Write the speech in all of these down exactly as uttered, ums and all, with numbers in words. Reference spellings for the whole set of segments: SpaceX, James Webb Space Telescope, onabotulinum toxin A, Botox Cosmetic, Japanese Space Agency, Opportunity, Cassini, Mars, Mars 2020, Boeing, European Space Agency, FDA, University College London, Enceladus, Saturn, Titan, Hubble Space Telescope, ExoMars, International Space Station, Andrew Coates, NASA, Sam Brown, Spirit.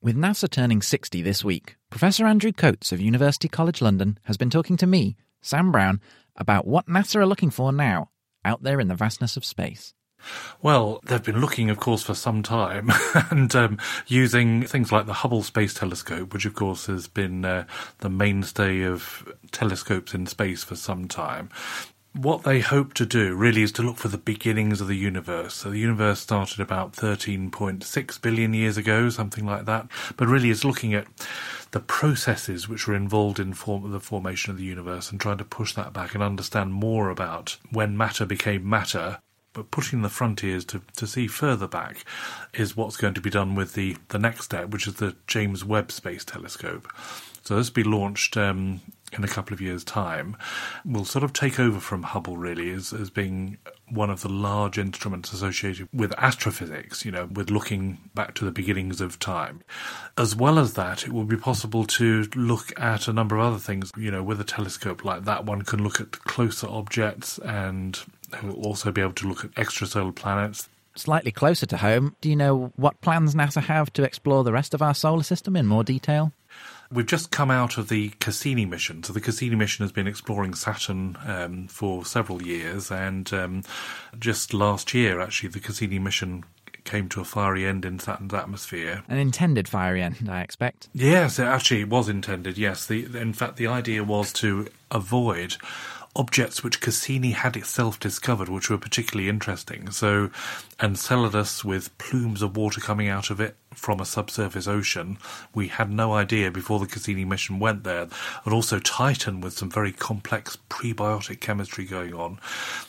With NASA turning sixty this week, Professor Andrew Coates of University College London has been talking to me, Sam Brown, about what NASA are looking for now, out there in the vastness of space. Well, they've been looking, of course, for some time and um, using things like the Hubble Space Telescope, which, of course, has been uh, the mainstay of telescopes in space for some time. What they hope to do really is to look for the beginnings of the universe. So the universe started about thirteen point six billion years ago, something like that. But really it's looking at the processes which were involved in form- the formation of the universe and trying to push that back and understand more about when matter became matter. But pushing the frontiers to, to see further back is what's going to be done with the, the next step, which is the James Webb Space Telescope. So this will be launched um, in a couple of years' time. Will sort of take over from Hubble, really, as, as being one of the large instruments associated with astrophysics, you know, with looking back to the beginnings of time. As well as that, it will be possible to look at a number of other things. You know, with a telescope like that, one can look at closer objects and we'll also be able to look at extrasolar planets. Slightly closer to home, do you know what plans NASA have to explore the rest of our solar system in more detail? We've just come out of the Cassini mission. So the Cassini mission has been exploring Saturn um, for several years. And um, just last year, actually, the Cassini mission came to a fiery end in Saturn's atmosphere. An intended fiery end, I expect. Yes, it actually was intended, yes. The, in fact, the idea was to avoid objects which Cassini had itself discovered, which were particularly interesting. So Enceladus with plumes of water coming out of it from a subsurface ocean. We had no idea before the Cassini mission went there. And also Titan with some very complex prebiotic chemistry going on.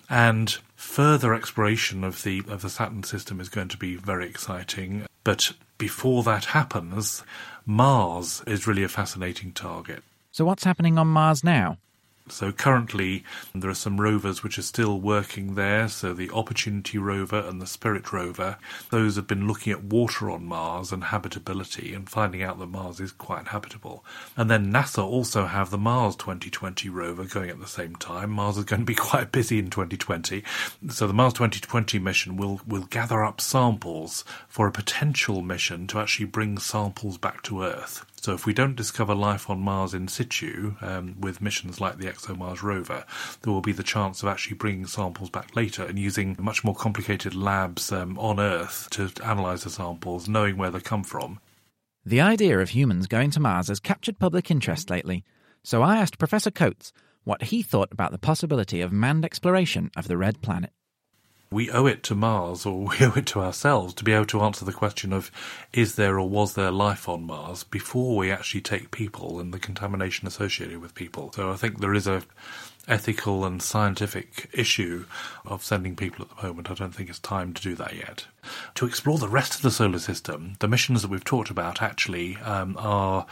And further exploration of the of the Saturn system is going to be very exciting. But before that happens, Mars is really a fascinating target. So what's happening on Mars now? So currently there are some rovers which are still working there, so the Opportunity rover and the Spirit rover. Those have been looking at water on Mars and habitability and finding out that Mars is quite habitable. And then NASA also have the Mars twenty twenty rover going at the same time. Mars is going to be quite busy in twenty twenty. So the Mars twenty twenty mission will, will gather up samples for a potential mission to actually bring samples back to Earth. So if we don't discover life on Mars in situ um, with missions like the ExoMars rover, there will be the chance of actually bringing samples back later and using much more complicated labs um, on Earth to analyse the samples, knowing where they come from. The idea of humans going to Mars has captured public interest lately, so I asked Professor Coates what he thought about the possibility of manned exploration of the red planet. We owe it to Mars, or we owe it to ourselves, to be able to answer the question of is there or was there life on Mars before we actually take people and the contamination associated with people. So I think there is a ethical and scientific issue of sending people at the moment. I don't think it's time to do that yet. To explore the rest of the solar system, the missions that we've talked about actually um, are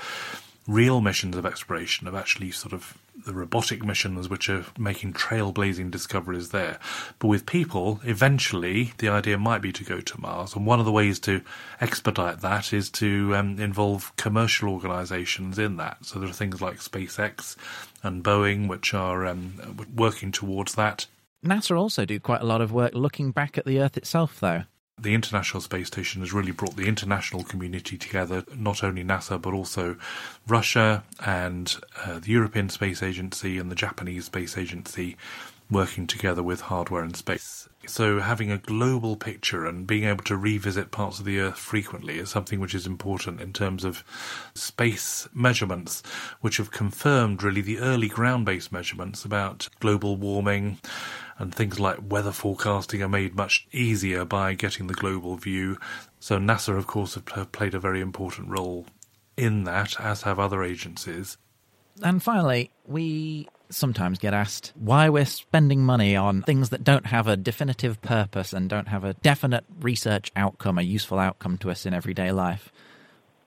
real missions of exploration, of actually sort of the robotic missions which are making trailblazing discoveries there. But with people, eventually the idea might be to go to Mars. And one of the ways to expedite that is to um, involve commercial organisations in that. So there are things like SpaceX and Boeing which are um, working towards that. NASA also do quite a lot of work looking back at the Earth itself, though. The International Space Station has really brought the international community together, not only NASA but also Russia and uh, the European Space Agency and the Japanese Space Agency working together with hardware and space. So having a global picture and being able to revisit parts of the Earth frequently is something which is important in terms of space measurements, which have confirmed really the early ground-based measurements about global warming. And things like weather forecasting are made much easier by getting the global view. So NASA, of course, have played a very important role in that, as have other agencies. And finally, we sometimes get asked why we're spending money on things that don't have a definitive purpose and don't have a definite research outcome, a useful outcome to us in everyday life.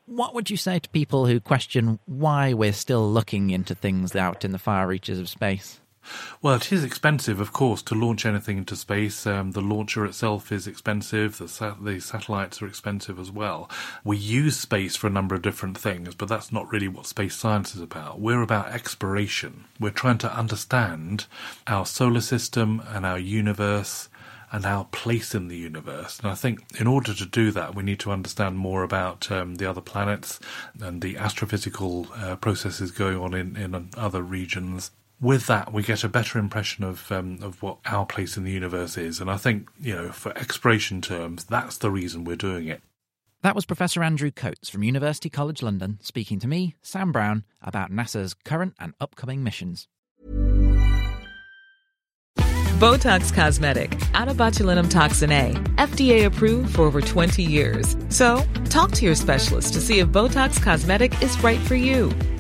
What would you say to people who question why we're still looking into things out in the far reaches of space? Well, it is expensive, of course, to launch anything into space. Um, the launcher itself is expensive. The, sa- the satellites are expensive as well. We use space for a number of different things, but that's not really what space science is about. We're about exploration. We're trying to understand our solar system and our universe and our place in the universe. And I think in order to do that, we need to understand more about um, the other planets and the astrophysical uh, processes going on in, in other regions. With that, we get a better impression of um, of what our place in the universe is. And I think, you know, for exploration terms, that's the reason we're doing it. That was Professor Andrew Coates from University College London speaking to me, Sam Brown, about NASA's current and upcoming missions. Botox Cosmetic, onabotulinum toxin A, F D A approved for over twenty years. So, talk to your specialist to see if Botox Cosmetic is right for you.